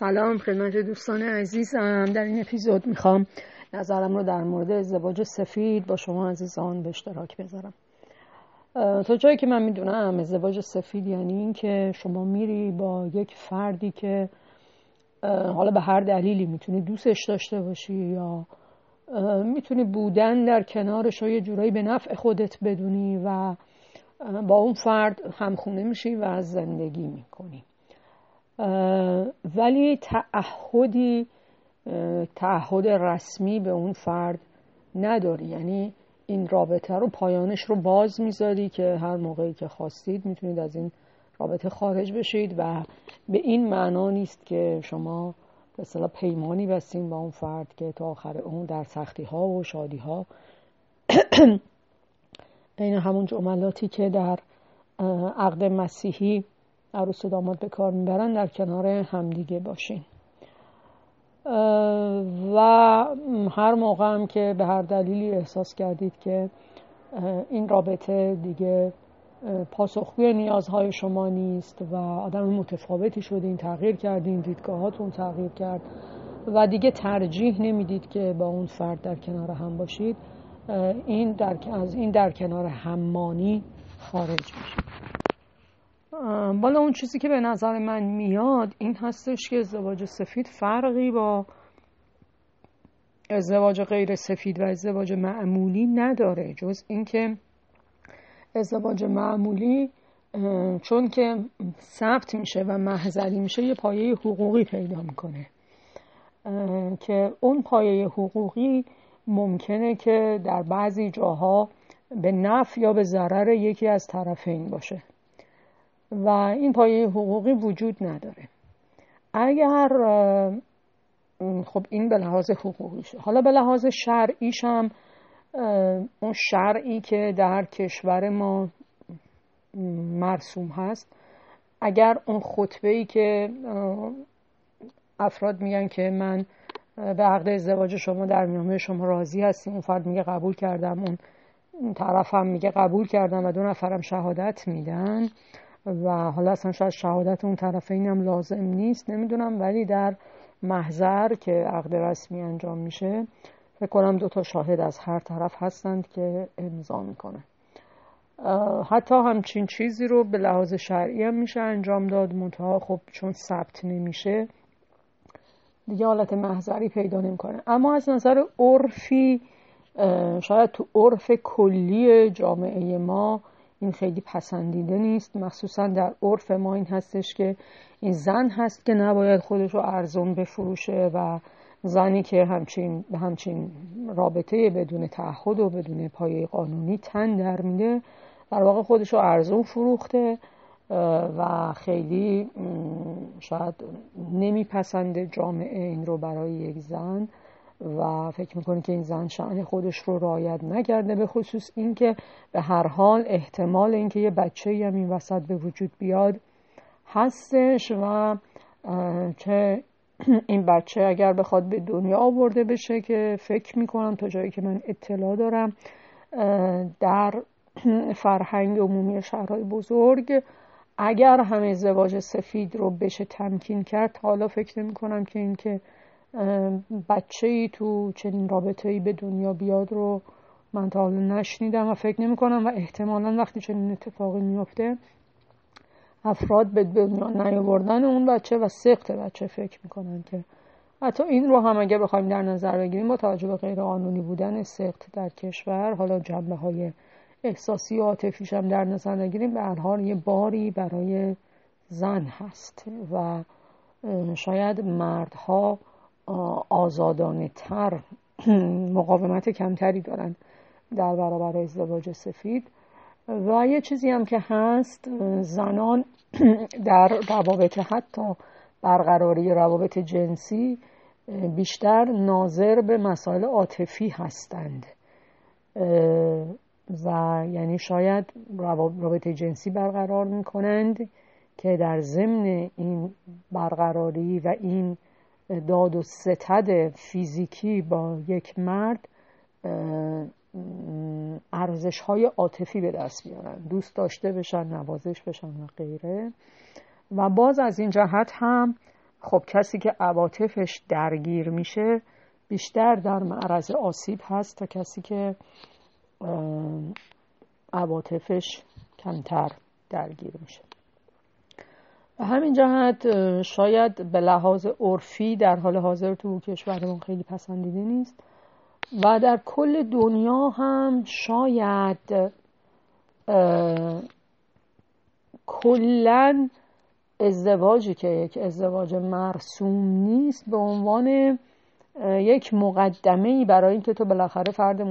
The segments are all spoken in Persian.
سلام خدمت دوستان عزیزم. در این اپیزود میخوام نظرم رو در مورد ازدواج سفید با شما عزیزان به اشتراک بذارم. تا جایی که من میدونم ازدواج سفید یعنی این که شما میری با یک فردی که حالا به هر دلیلی میتونی دوستش داشته باشی یا میتونی بودن در کنارش یه جورایی به نفع خودت بدونی و با اون فرد همخونه میشی و از زندگی میکنی، ولی تعهد رسمی به اون فرد نداری. یعنی این رابطه رو پایانش رو باز میذاری که هر موقعی که خواستید میتونید از این رابطه خارج بشید و به این معنا نیست که شما به اصطلاح پیمانی بستین با اون فرد که تا آخر اون در سختی ها و شادی ها این همون جملاتی که در عقد مسیحی عروس و داماد به کار میبرن در کنار همدیگه باشین. و هر موقع هم که به هر دلیلی احساس کردید که این رابطه دیگه پاسخگوی نیازهای شما نیست و آدم متفاوتی شدین، تغییر کردین، دیدگاهاتون تغییر کرد و دیگه ترجیح نمیدید که با اون فرد در کنار هم باشید، از این در کنار همانی خارج میشید. بالا اون چیزی که به نظر من میاد این هستش که ازدواج سفید فرقی با ازدواج غیر سفید و ازدواج معمولی نداره، جز اینکه ازدواج معمولی چون که ثبت میشه و محضری میشه یه پایه حقوقی پیدا میکنه که اون پایه حقوقی ممکنه که در بعضی جاها به نفع یا به ضرر یکی از طرفین باشه و این پایه حقوقی وجود نداره. اگر خب این به لحاظ حقوقیشه، حالا به لحاظ شرعیش هم اون شرعی که در کشور ما مرسوم هست، اگر اون خطبه‌ای که افراد میگن که من به عقد ازدواج شما در میامه شما راضی هستیم، اون فرد میگه قبول کردم، اون طرف هم میگه قبول کردم و دو نفرم شهادت میدن و حالا اصلا شاید شهادت اون طرفین هم لازم نیست، نمیدونم، ولی در محضر که عقد رسمی انجام میشه فکر کنم 2 تا شاهد از هر طرف هستند که امضا میکنه. حتی همچین چیزی رو به لحاظ شرعی هم میشه انجام داد، منتها خب چون ثبت نمیشه دیگه حالت محضری پیدا نمیکنه. اما از نظر عرفی شاید تو عرف کلی جامعه ما این خیلی پسندیده نیست. مخصوصا در عرف ما این هستش که این زن هست که نباید خودش رو ارزون بفروشه و زنی که همچین رابطه بدون تعهد و بدون پایه قانونی تن در میده در واقع خودش رو ارزون فروخته و خیلی شاید نمیپسنده جامعه این رو برای یک زن و فکر میکنه که این زن شأن خودش رو رعایت نکرده، به خصوص این که به هر حال احتمال این که یه بچه‌ای هم این وسط به وجود بیاد هستش و چه این بچه اگر بخواد به دنیا آورده بشه که فکر میکنم تا جایی که من اطلاع دارم در فرهنگ عمومی شهرهای بزرگ اگر هم ازدواج سفید رو بشه تمکین کرد، حالا فکر نمیکنم که این که بچه‌ای تو چنین رابطه‌ای به دنیا بیاد رو من تا حالا نشنیدم و فکر نمی‌کنم و احتمالاً وقتی چنین اتفاقی میفته افراد به دنیا نیاوردن اون بچه و سقط بچه فکر می‌کنن که حتی این رو هم اگه بخوایم در نظر بگیریم با توجه به غیرقانونی بودن سقط در کشور، حالا جنبه‌های احساسی و عاطفیش هم در نظر بگیریم، به هر حال یه باری برای زن هست و شاید مردها آزادانه تر مقاومت کمتری دارن در برابر ازدواج سفید. و یه چیزی هم که هست، زنان در روابط حتی برقراری روابط جنسی بیشتر ناظر به مسائل عاطفی هستند و یعنی شاید روابط جنسی برقرار میکنند که در ضمن این برقراری و این داد و ستد فیزیکی با یک مرد ارزش‌های عاطفی به دست بیارن، دوست داشته بشن، نوازش بشن و غیره. و باز از این جهت هم خب کسی که عواطفش درگیر میشه بیشتر در معرض آسیب هست تا کسی که عواطفش کمتر درگیر میشه. و همین جهت شاید به لحاظ عرفی در حال حاضر تو کشورمون خیلی پسندیده نیست و در کل دنیا هم شاید کلن ازدواجی که یک ازدواج مرسوم نیست به عنوان یک مقدمه‌ای برای اینکه تو بالاخره فرد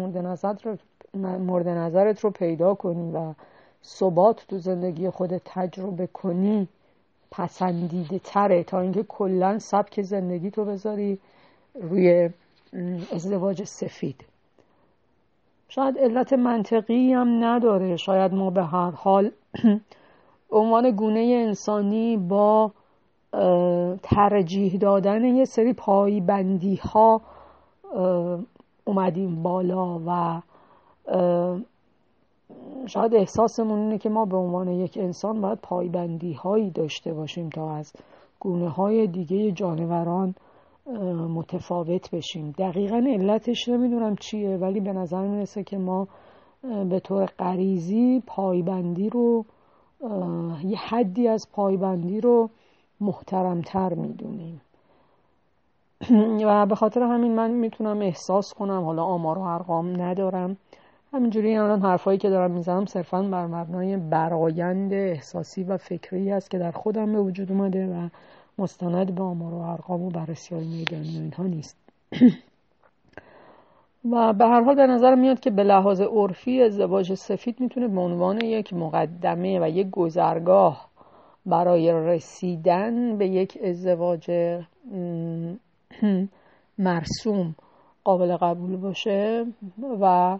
مورد نظرت رو پیدا کنی و ثبات تو زندگی خودت تجربه کنی پسندیده تره تا اینکه کلا سبک زندگی تو بذاری روی ازدواج سفید. شاید علت منطقی هم نداره، شاید ما به هر حال عنوان گونه انسانی با ترجیح دادن یه سری پایبندی ها اومدیم بالا و شاید احساسمون اینه که ما به عنوان یک انسان باید پایبندی هایی داشته باشیم تا از گونه های دیگه جانوران متفاوت بشیم. دقیقاً علتش نمیدونم چیه، ولی به نظر میرسه که ما به طور غریزی پایبندی رو یه حدی از پایبندی رو محترمتر میدونیم و به خاطر همین من میتونم احساس کنم، حالا آمار و ارقام ندارم، همینجوری الان حرفایی که دارم میزنم صرفاً بر مبنای برآیند احساسی و فکری است که در خودم به وجود اومده و مستند به آمار و ارقام و بررسی‌های میدانی و اینها نیست. و به هر حال به نظر میاد که به لحاظ عرفی ازدواج سفید میتونه به عنوان یک مقدمه و یک گذرگاه برای رسیدن به یک ازدواج مرسوم قابل قبول باشه و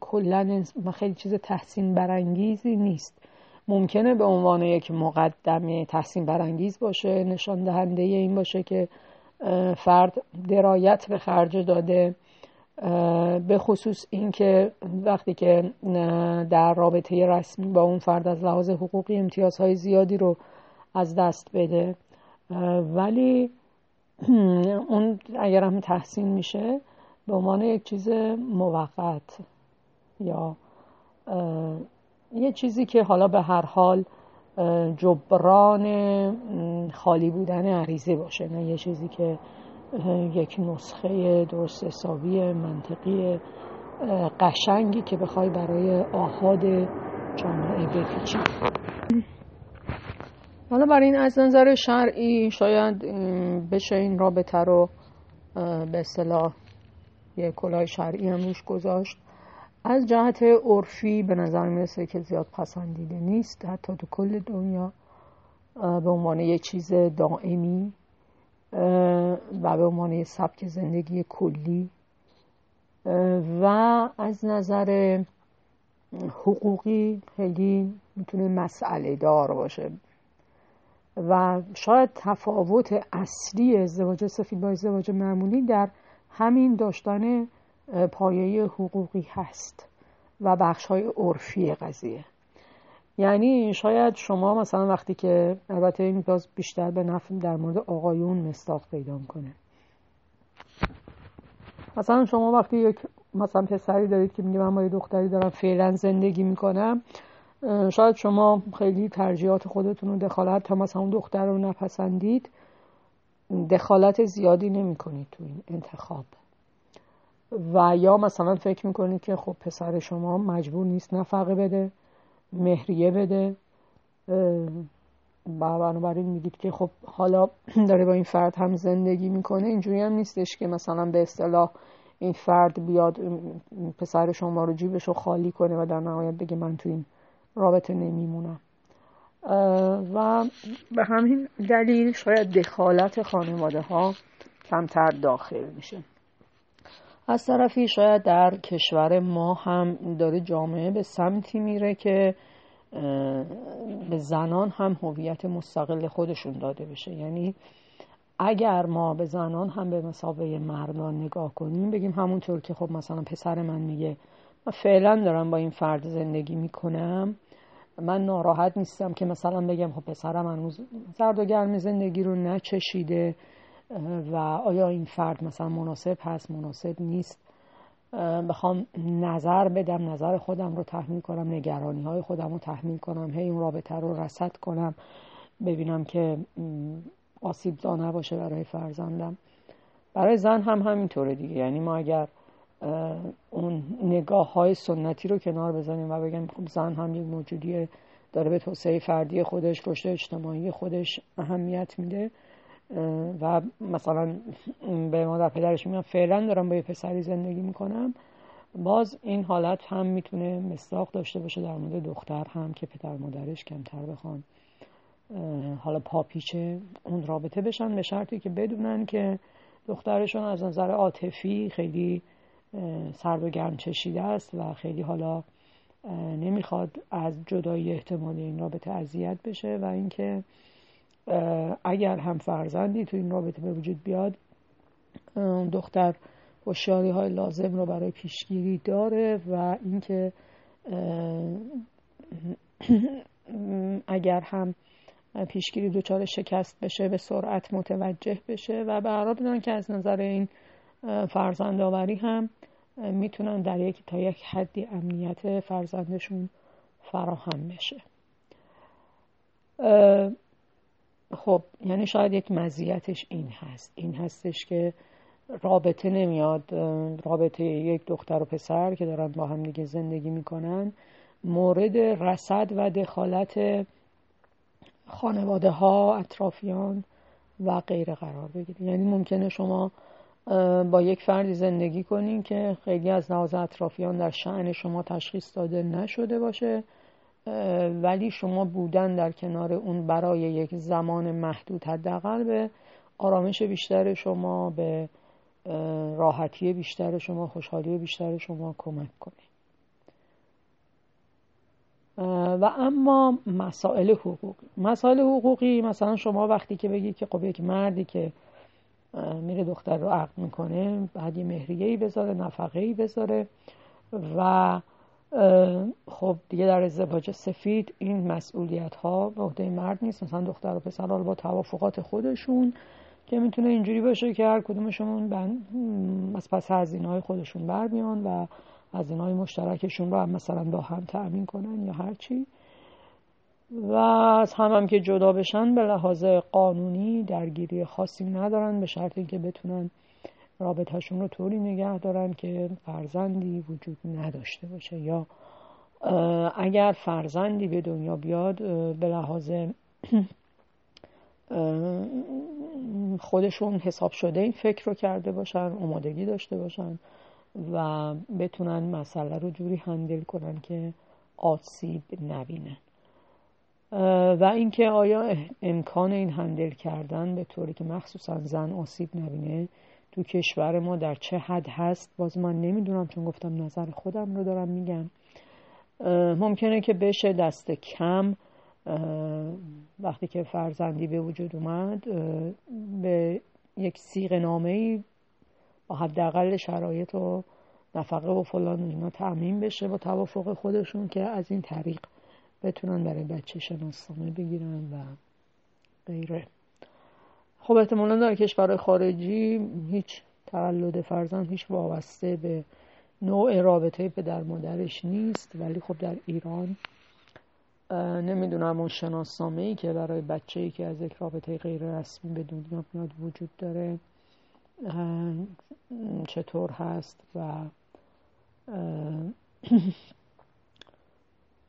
کلاً خیلی چیز تحسین برانگیزی نیست. ممکنه به عنوان یک مقدمه تحسین برانگیز باشه، نشان دهنده این باشه که فرد درایت به خرج داده، به خصوص این که وقتی که در رابطه رسمی با اون فرد از لحاظ حقوقی امتیازهای زیادی رو از دست بده، ولی اون اگر هم تحسین میشه به عنوان یک چیز موقت یا یه چیزی که حالا به هر حال جبران خالی بودن عریضه باشه، نه یه چیزی که یک نسخه درست حسابی منطقی قشنگی که بخوای برای آحاد جامعه بپیچی. حالا برای این از نظر شرعی شاید بشه این رابطه رو به اصطلاح یه کلاه شرعی هم روش گذاشت. از جهت عرفی به نظر میرسه که زیاد پسندیده نیست، حتی تو کل دنیا، به عنوان یه چیز دائمی و به عنوان یه سبک زندگی کلی. و از نظر حقوقی خیلی میتونه مسئله دار باشه و شاید تفاوت اصلی ازدواج سفید با ازدواج معمولی در همین داشتن پایه حقوقی هست و بخش‌های عرفی قضیه. یعنی شاید شما مثلا وقتی که، البته این باز بیشتر به نفع در مورد آقایون مصداق پیدا می‌کنه، مثلا شما وقتی یک مثلا پسری دارید که میگه من با یه دختری دارم فعلا زندگی می‌کنم، شاید شما خیلی ترجیحات خودتون رو دخالت، تا مثلا اون دختر رو نپسندید، دخالت زیادی نمی‌کنید تو این انتخاب و یا مثلا فکر میکنید که خب پسر شما مجبور نیست نفقه بده، مهریه بده و بنابراین میگید که خب حالا داره با این فرد هم زندگی میکنه، اینجوری هم نیستش که مثلا به اصطلاح این فرد بیاد پسر شما رو جیبش رو خالی کنه و در نهایت بگه من تو این رابطه نمیمونم. و به همین دلیل شاید دخالت خانواده ها کمتر داخل میشه. از طرفی شاید در کشور ما هم داره جامعه به سمتی میره که به زنان هم هویت مستقل خودشون داده بشه. یعنی اگر ما به زنان هم به مثابه مردان نگاه کنیم، بگیم همونطور که خب مثلا پسر من میگه من فعلا دارم با این فرد زندگی میکنم، من ناراحت نیستم که مثلا بگم خب پسرم هنوز سرد و گرم زندگی رو نچشیده و آیا این فرد مثلا مناسب هست مناسب نیست، بخوام نظر بدم، نظر خودم رو تحمیل کنم، نگرانی های خودم رو تحمیل کنم، هی اون رابطه رو رصد کنم ببینم که آسیب زا نباشه برای فرزندم. برای زن هم همینطوره دیگه، یعنی ما اگر اون نگاه های سنتی رو کنار بزنیم و بگیم خب زن هم یک موجودیه داره به توسعه فردی خودش، رشد اجتماعی خودش اهمیت میده و مثلا به مادر پدرش میگم فعلا دارم با یه پسری زندگی میکنم، باز این حالت هم میتونه مصداق داشته باشه در مورد دختر هم که پدر مادرش کمتر بخوان حالا پاپیچه اون رابطه بشن، به شرطی که بدونن که دخترشون از نظر عاطفی خیلی سرد و گرم چشیده است و خیلی حالا نمیخواد از جدایی احتمالی این رابطه اذیت بشه و اینکه اگر هم فرزندی تو این رابطه به وجود بیاد دختر هوشیاری های لازم رو برای پیشگیری داره و اینکه اگر هم پیشگیری دچار شکست بشه به سرعت متوجه بشه و به هر حال بدونن که از نظر این فرزندآوری هم میتونن در یک تا یک حدی امنیت فرزندشون فراهم بشه. خب یعنی شاید یک مزیتش این هستش که رابطه نمیاد، رابطه یک دختر و پسر که دارن با هم دیگه زندگی میکنن مورد رصد و دخالت خانواده ها، اطرافیان و غیره قرار بگیره. یعنی ممکنه شما با یک فردی زندگی کنین که خیلی از لحاظ اطرافیان در شأن شما تشخیص داده نشده باشه، ولی شما بودن در کنار اون برای یک زمان محدود حداقل به آرامش بیشتر شما، به راحتی بیشتر شما، خوشحالی بیشتر شما کمک کنه. و اما مسائل حقوقی مثلا شما وقتی که بگید که خب یک مردی که میره دختر رو عقد میکنه بعد یه مهریه‌ای بذاره، نفقه‌ای بذاره و خب دیگه در ازدواج سفید این مسئولیت ها به عهده مرد نیست، مثلا دختر و پسر با توافقات خودشون که میتونه اینجوری باشه که هر کدومشون از پس هزینه‌های خودشون برمیان و هزینه‌های مشترکشون رو هم مثلا با هم تأمین کنن یا هر چی، و از هم که جدا بشن به لحاظ قانونی درگیری خاصی ندارن به شرطی که بتونن رابطهشون رو طوری نگه دارن که فرزندی وجود نداشته باشه یا اگر فرزندی به دنیا بیاد به لحاظ خودشون حساب شده این فکر رو کرده باشن، آمادگی داشته باشن و بتونن مسئله رو جوری هندل کنن که آسیب نبینن و اینکه آیا امکان این هندل کردن به طوری که مخصوصا زن آسیب نبینه تو کشور ما در چه حد هست، باز من نمیدونم چون گفتم نظر خودم رو دارم میگم. ممکنه که بشه دست کم وقتی که فرزندی به وجود اومد به یک صیغه‌نامه‌ای با حداقل شرایط و نفقه و فلان و اینا تأمین بشه با توافق خودشون که از این طریق بتونن برای بچه شناسنامه بگیرن و غیره. خب احتمالا در کشور خارجی هیچ تولد فرزند هیچ وابسته به نوع رابطه پدر مادرش نیست، ولی خب در ایران نمیدونم اون شناسنامه‌ای که برای بچه‌ای که از یک رابطه غیر رسمی به دنیا میاد وجود داره چطور هست و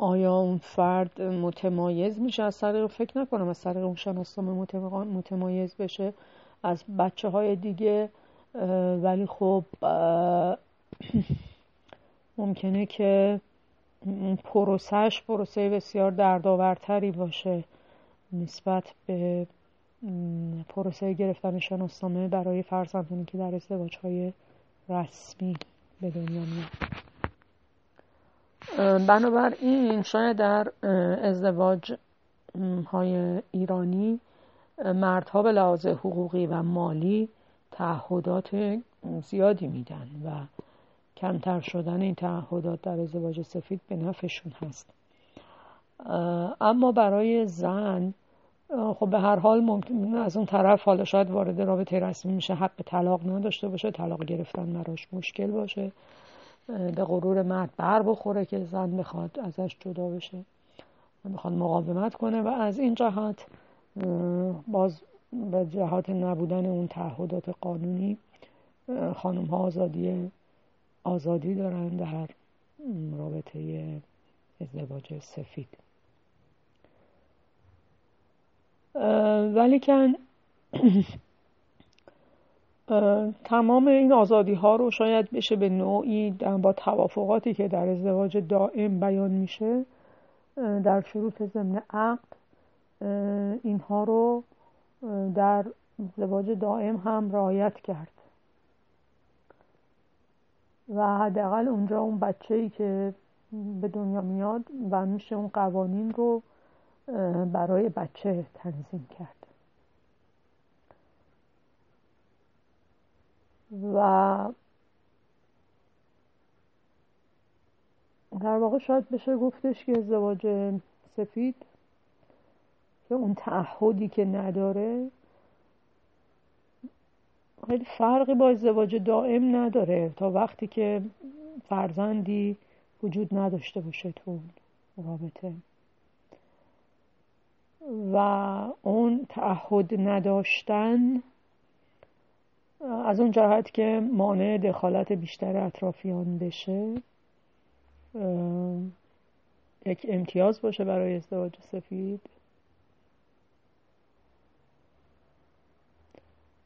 آیا اون فرد متمایز میشه از طریق، فکر نکنم از طریق اون شناسنامه متمایز بشه از بچه های دیگه، ولی خب ممکنه که پروسه بسیار دردآورتری باشه نسبت به پروسه گرفتن شناسنامه برای فرزندانی که در ازدواج های رسمی به دنیا میاد. بنابراین شاید در ازدواج های ایرانی مردها به لحاظ حقوقی و مالی تعهدات زیادی میدن و کمتر شدن این تعهدات در ازدواج سفید به نفعشون هست. اما برای زن خب به هر حال ممکن از اون طرف حالا شاید وارد رابطه رسمی میشه، حق طلاق نداشته باشه، طلاق گرفتن براش مشکل باشه، به غرور مرد بر بخوره که زن بخواد ازش جدا بشه، بخواد مقاومت کنه و از این جهت باز به جهت نبودن اون تعهدات قانونی خانم ها آزادی دارن در رابطه ازدواج سفید. ولیکن تمام این آزادی ها رو شاید بشه به نوعی با توافقاتی که در ازدواج دائم بیان میشه در شروط ضمن عقد اینها رو در ازدواج دائم هم رعایت کرد و حداقل اونجا اون بچه‌ای که به دنیا میاد و میشه اون قوانین رو برای بچه تنظیم کرد و در واقع شاید بشه گفتش که ازدواج سفید که اون تعهدی که نداره خیلی فرقی با ازدواج دائم نداره تا وقتی که فرزندی وجود نداشته باشه تو رابطه و اون تعهد نداشتن از اون جهت که مانع دخالت بیشتر اطرافیان بشه یک امتیاز باشه برای ازدواج سفید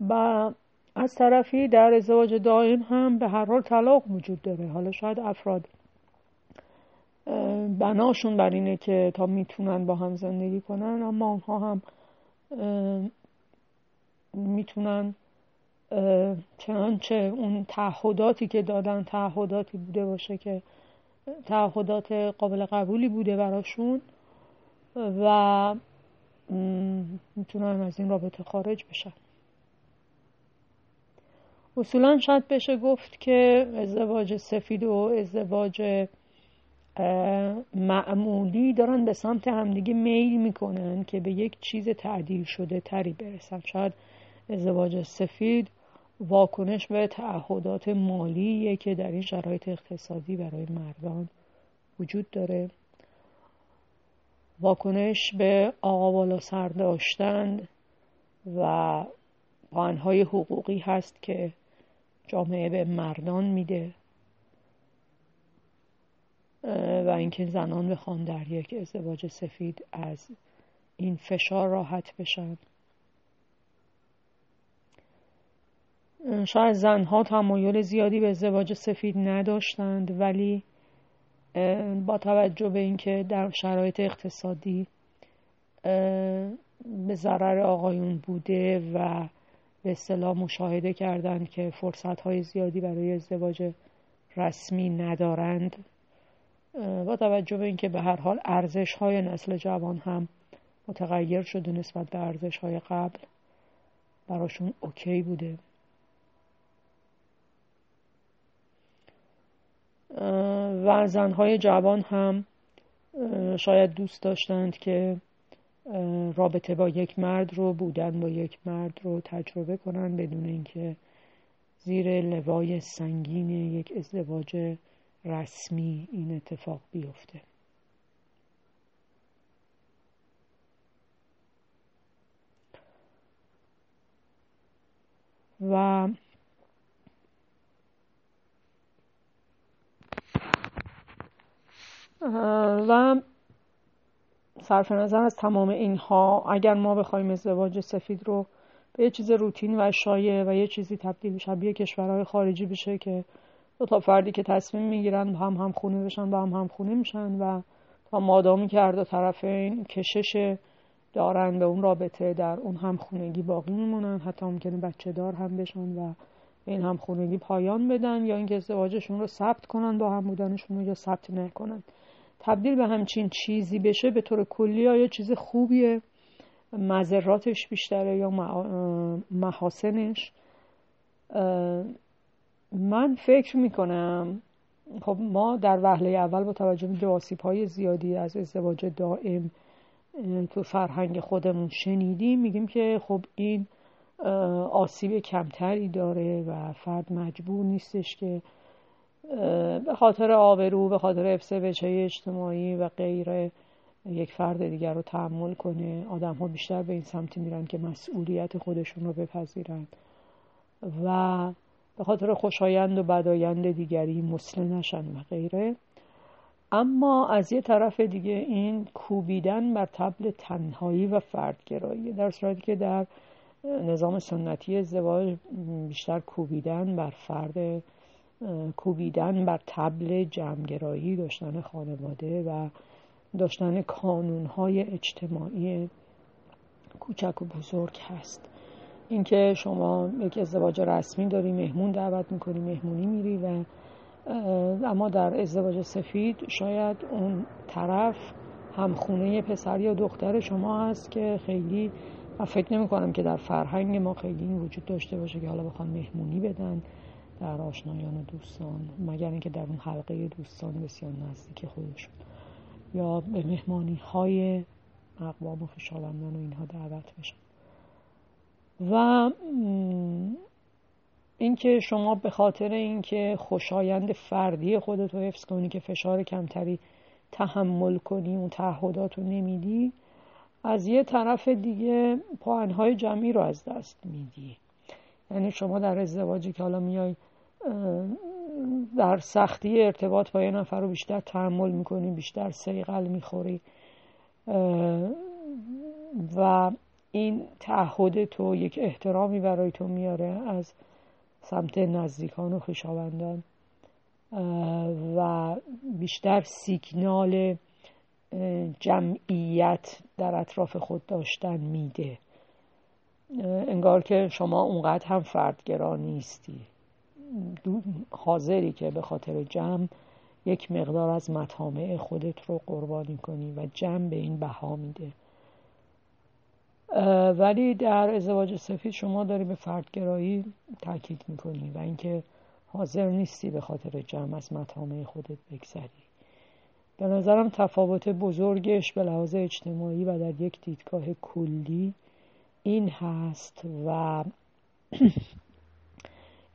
و از طرفی در ازدواج دائم هم به هر حال طلاق وجود داره. حالا شاید افراد بناشون بر اینه که تا میتونن با هم زندگی کنن، اما اونها هم میتونن چنانچه اون تعهداتی که دادن تعهداتی بوده باشه که تعهدات قابل قبولی بوده براشون و میتونن از این رابطه خارج بشن. اصولا شاید بشه گفت که ازدواج سفید و ازدواج معمولی دارن به سمت همدیگه میل میکنن که به یک چیز تعدیل شده تری برسن. شاید ازدواج سفید واکنش به تعهدات مالیه که در این شرایط اقتصادی برای مردان وجود داره، واکنش به آقا بالا سر داشتن و پهن‌های حقوقی هست که جامعه به مردان میده و اینکه زنان بخوان در یک ازدواج سفید از این فشار راحت بشن. شاید زنها تمایل زیادی به ازدواج سفید نداشتند ولی با توجه به اینکه در شرایط اقتصادی به ضرر آقایون بوده و به اصطلاح مشاهده کردند که فرصت‌های زیادی برای ازدواج رسمی ندارند، با توجه به اینکه به هر حال ارزش‌های نسل جوان هم متغیر شده نسبت به ارزش‌های قبل براشون اوکی بوده. و زن‌های جوان هم شاید دوست داشتند که رابطه با یک مرد رو بودن با یک مرد رو تجربه کنن بدون اینکه زیر لوای سنگین یک ازدواج رسمی این اتفاق بیفته. و صرف نظر از تمام اینها اگر ما بخوایم ازدواج سفید رو به یه چیز روتین و شایع و یه چیزی تبدیل شبیه کشورهای خارجی بشه که دو تا فردی که تصمیم میگیرن با هم همخونه بشن با هم همخونه میشن و تا مادامی که هر دو طرفین کشش دارن به اون رابطه در اون همخونگی باقی میمونن، حتی ممکنه بچه دار هم بشن و این همخونگی پایان بدن یا اینکه ازدواجشون رو ثبت کنن با هم بودنشون رو یا ثبت نکنن، تبدیل به همچین چیزی بشه به طور کلی آیا چیز خوبیه، مضراتش بیشتره یا محاسنش؟ من فکر میکنم خب ما در وهله اول با توجه به آسیب‌های زیادی از ازدواج دائم تو فرهنگ خودمون شنیدیم، میگیم که خب این آسیب کمتری داره و فرد مجبور نیستش که به خاطر آبرو، به خاطر افسه بچه اجتماعی و غیره یک فرد دیگر رو تحمل کنه. آدم ها بیشتر به این سمت میرن که مسئولیت خودشون رو بپذیرن و به خاطر خوشایند و بدایند دیگری مسله نشن و غیره. اما از یه طرف دیگه این کوبیدن بر طبل تنهایی و فردگرایی، در صورتی که در نظام سنتی ازدواج بیشتر کوبیدن بر طبل جمع‌گرایی، داشتن خانواده و داشتن کانون‌های اجتماعی کوچک و بزرگ هست. اینکه شما یک ازدواج رسمی داری، مهمون دعوت می‌کنی، مهمونی میری و اما در ازدواج سفید شاید اون طرف همخونه پسر یا دختر شما هست که خیلی فکر نمی‌کنم که در فرهنگ ما خیلی وجود داشته باشه که حالا بخوان مهمونی بدن در آشنایان و دوستان، مگر اینکه در اون حلقه دوستان بسیار نزدیک خودشون یا به مهمانی‌های اقوام و خویشاوندان و اینها دعوت بشن. و اینکه شما به خاطر اینکه خوشایند فردی خودت رو حفظ کنی که فشار کمتری تحمل کنی، اون تعهدات رو نمیدی، از یه طرف دیگه پاهن‌های جمعی رو از دست میدی. یعنی شما در ازدواجی که حالا میای در سختی ارتباط با یه نفر رو بیشتر تحمل میکنی، بیشتر صیقل میخوری و این تعهد تو یک احترامی برای تو میاره از سمت نزدیکان و خویشاوندان و بیشتر سیگنال جمعیت در اطراف خود داشتن میده، انگار که شما اونقدر هم فردگرا نیستی، حاضری که به خاطر جمع یک مقدار از مطامع خودت رو قربانی کنی و جمع به این بها میده. ولی در ازدواج سفید شما داری به فردگرایی تاکید میکنی و اینکه حاضر نیستی به خاطر جمع از مطامع خودت بگذری. به نظرم تفاوت بزرگش به لحاظ اجتماعی و در یک دیدگاه کلی این هست و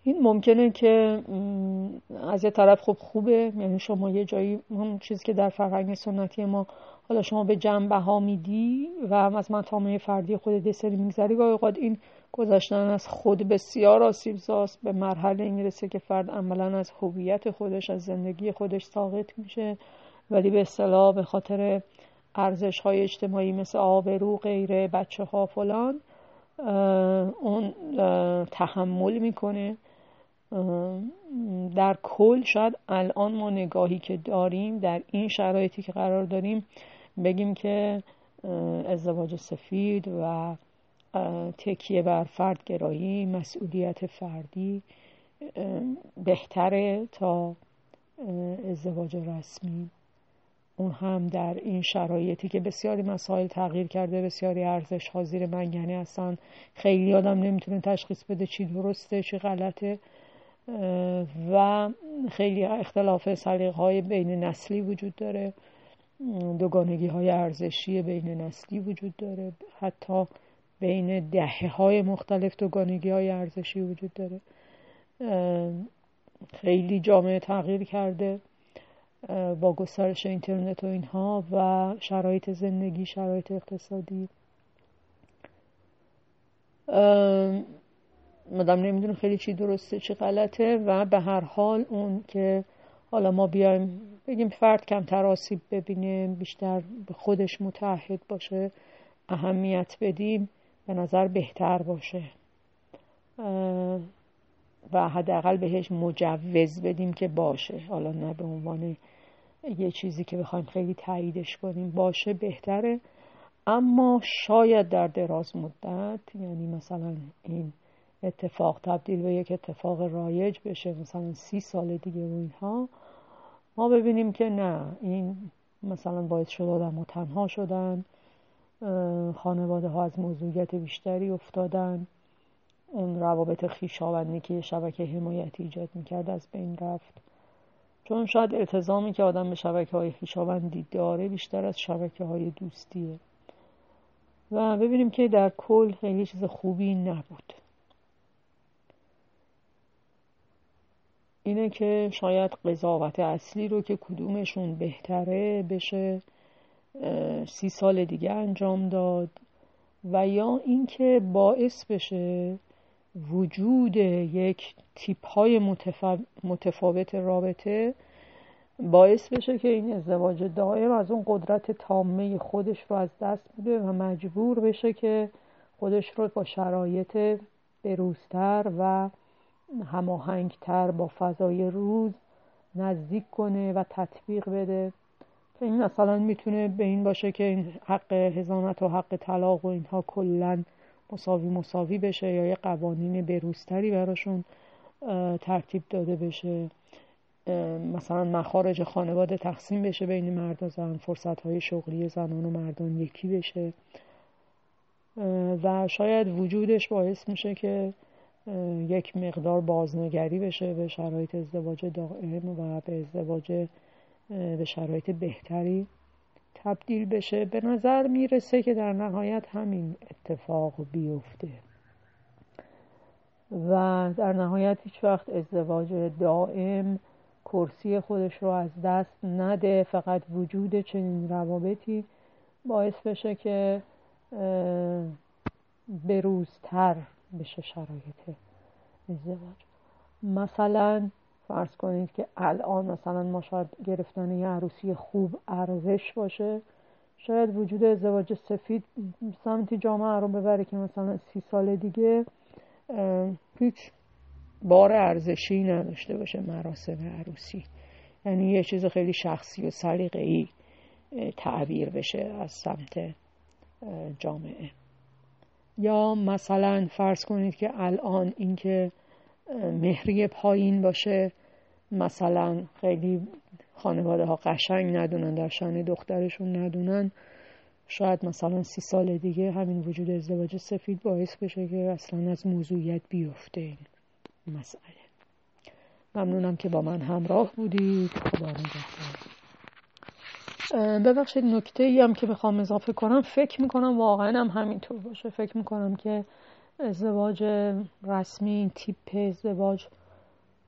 این ممکنه که از یه طرف خب خوبه، یعنی شما یه جایی همون چیزی که در فرهنگ سنتی ما حالا شما به جنبه ها میدی و از مطامع فردی خودت یه سری میگذری و اوقات این گذاشتن از خود بسیار آسیب‌زاست، به مرحله این رسه که فرد عملا از هویت خودش، از زندگی خودش ساقط میشه، ولی به اصطلاح به خاطر ارزش های اجتماعی مثل آبرو، غیره، بچه ها، فلان، اون تحمل میکنه. در کل شاید الان ما نگاهی که داریم در این شرایطی که قرار داریم بگیم که ازدواج سفید و تکیه بر فردگرایی، مسئولیت فردی بهتره تا ازدواج رسمی، اون هم در این شرایطی که بسیاری مسائل تغییر کرده، بسیاری ارزش‌ها زیر منگنه هستن، خیلی آدم نمیتونه تشخیص بده چی درسته چی غلطه و خیلی اختلاف سلیقه‌های بین نسلی وجود داره، دوگانگی‌های ارزشی بین نسلی وجود داره، حتی بین دهه‌های مختلف دوگانگی‌های ارزشی وجود داره، خیلی جامعه تغییر کرده با گسترش اینترنت و اینها و شرایط زندگی، شرایط اقتصادی. مدام نمیدونم خیلی چی درسته چی غلطه و به هر حال اون که حالا ما بیایم بگیم فرد کمتر آسیب ببینه، بیشتر به خودش متعهد باشه، اهمیت بدیم، به نظر بهتر باشه و حداقل بهش مجوز بدیم که باشه، حالا نه به عنوان یه چیزی که بخوایم خیلی تاییدش کنیم، باشه بهتره. اما شاید در دراز مدت، یعنی مثلا این اتفاق تبدیل به یک اتفاق رایج بشه، مثلا 30 سال دیگه و اینها، ما ببینیم که نه، این مثلا باعث شد آدم‌ها تنها شدن، خانواده ها از موضوعیت بیشتری افتادن، اون روابط خویشاوندی که شبکه حمایتی ایجاد میکرد از بین رفت، چون شاید التزامی که آدم به شبکه‌های خویشاوندی داره بیشتر از شبکه‌های دوستیه و ببینیم که در کل خیلی چیز خوبی نبود. اینه که شاید قضاوت اصلی رو که کدومشون بهتره بشه 30 سال دیگه انجام داد و یا اینکه باعث بشه وجود یک تیپ‌های متفاوت رابطه باعث بشه که این ازدواج دائم از اون قدرت تامه خودش رو از دست بده و مجبور بشه که خودش رو با شرایط بروزتر و هماهنگتر با فضای روز نزدیک کنه و تطبیق بده که این مثلا میتونه به این باشه که این حق حضانت و حق طلاق و اینها کلن مساوی بشه یا یه قوانین بروزتری براشون ترتیب داده بشه، مثلا مخارج خانواده تقسیم بشه بین مرد و زن، فرصت‌های شغلی زنان و مردان یکی بشه و شاید وجودش باعث میشه که یک مقدار بازنگری بشه به شرایط ازدواج دائم و به شرایط بهتری تبدیل بشه. به نظر میرسه که در نهایت همین اتفاق بیفته و در نهایت هیچ وقت ازدواج دائم کرسی خودش رو از دست نده، فقط وجود چنین روابطی باعث بشه که بروزتر بشه شرایط ازدواج. مثلا فرض کنید که الان مثلا ما شاید گرفتن یه عروسی خوب ارزش باشه، شاید وجود ازدواج سفید سمتی جامعه رو ببره که مثلا 30 سال دیگه هیچ بار ارزشی نداشته باشه مراسم عروسی، یعنی یه چیز خیلی شخصی و سلیقه‌ای تعبیر بشه از سمت جامعه. یا مثلا فرض کنید که الان اینکه مهریه پایین باشه، مثلا خیلی خانواده ها قشنگ ندونن، در شأن دخترشون ندونن، شاید مثلا 30 سال دیگه همین وجود ازدواج سفید باعث بشه که اصلا از موضوعیت بیفته این مسئله. ممنونم که با من همراه بودید. خدا نگهدار. ببخشید نکته ای هم که بخوام اضافه کنم، فکر میکنم واقعا هم همینطور باشه، فکر میکنم که ازدواج رسمی این تیپ ازدواج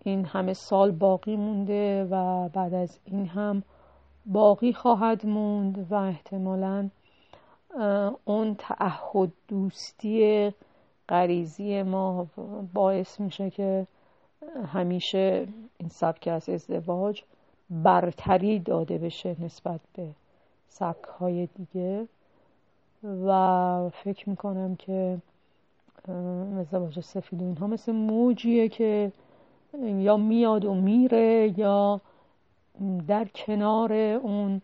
این همه سال باقی مونده و بعد از این هم باقی خواهد موند و احتمالاً اون تعهد دوستی غریزی ما باعث میشه که همیشه این سبک از ازدواج برتری داده بشه نسبت به سبک‌های دیگه و فکر میکنم که ازدواج سفید و اینها مثل موجیه که یا میاد و میره یا در کنار اون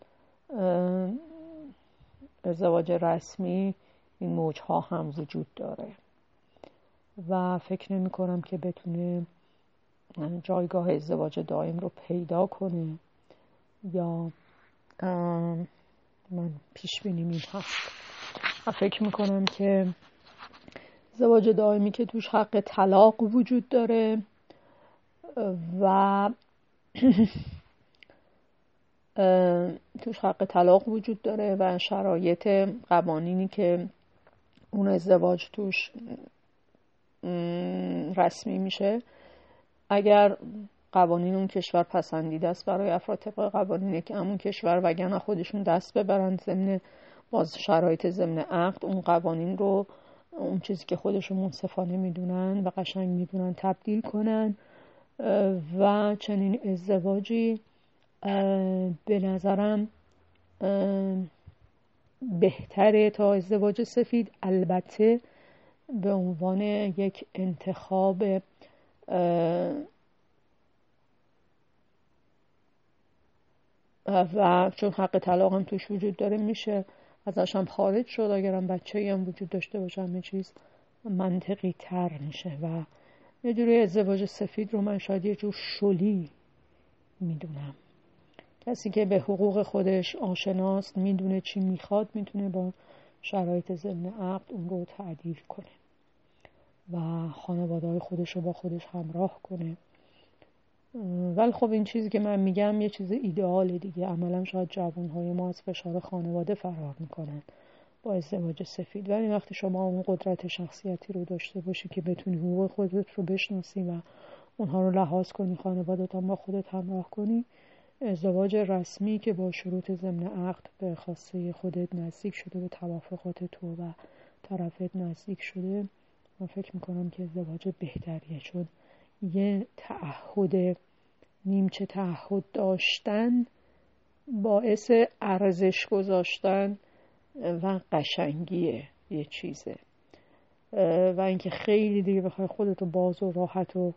ازدواج رسمی این موجها هم وجود داره و فکر نمی کنم که بتونه جایگاه ازدواج دائم رو پیدا کنه یا من پیش بینیم این هست و فکر می کنم که ازدواج دائمی که توش حق طلاق وجود داره و توش حق طلاق وجود داره و شرایط قوانینی که اون ازدواج توش رسمی میشه، اگر قوانین اون کشور پسندیده است برای افراد طبق قوانینی که همون کشور وگرنه خودشون دست ببرند ضمن باز شرایط ضمن عقد اون قوانین رو اون چیزی که خودشون منصفانه میدونن و قشنگ میدونن تبدیل کنن و چنین ازدواجی به نظرم بهتره تا ازدواج سفید، البته به عنوان یک انتخاب و چون حق طلاق هم توش وجود داره میشه ازش هم خارج شد. اگرم بچه‌ای هم وجود داشته باشه همه چیز منطقی تر میشه و یه جوری ازدواج سفید رو من شاید یه جور شلی میدونم. کسی که به حقوق خودش آشناست میدونه چی میخواد میتونه با شرایط ضمن عقد اون رو تعدیل کنه و خانواده‌های خودش رو با خودش همراه کنه ولی خب این چیزی که من میگم یه چیز ایدئاله دیگه. عملا شاید جوانهای ما از فشار خانواده فرار میکنن با ازدواج سفید، ولی وقتی شما اون قدرت شخصیتی رو داشته باشی که بتونی حقوق خودت رو بشناسی و اونها رو لحاظ کنی، خانوادت هم با خودت همراه کنی، ازدواج رسمی که با شروط ضمن عقد به خواسته خودت نزدیک شده، به توافقات تو و طرفت نزدیک شده، من فکر میکنم که ازدواج بهتریه. چون یه تعهد، نیمچه تعهد داشتن باعث ارزش گذاشتن و قشنگیه یه چیزه، و اینکه خیلی دیگه بخوای خودتو باز و راحت و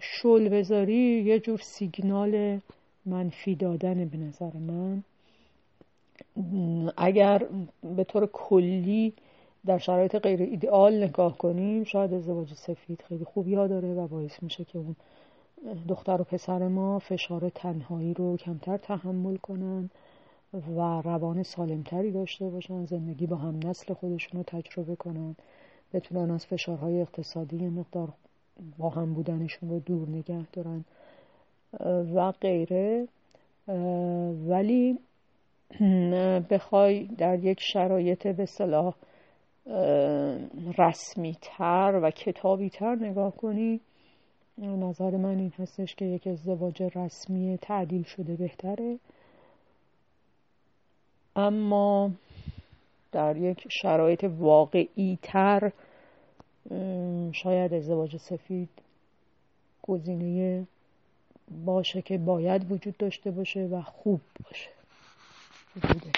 شل بذاری یه جور سیگنال منفی دادن به نظر من. اگر به طور کلی در شرایط غیر ایدئال نگاه کنیم، شاید ازدواج سفید خیلی خوبی ها داره و باعث میشه که اون دختر و پسر ما فشار تنهایی رو کمتر تحمل کنن و روان سالمتری داشته باشن، زندگی با هم نسل خودشون رو تجربه کنن، بتونن از فشارهای اقتصادی مقدار با هم بودنشون رو دور نگه دارن و غیره. ولی بخوای در یک شرایط به اصطلاح رسمی تر و کتابی تر نگاه کنی، نظر من این هستش که یک ازدواج رسمی تعدیل شده بهتره. اما در یک شرایط واقعی تر شاید ازدواج سفید گزینه باشه که باید وجود داشته باشه و خوب باشه.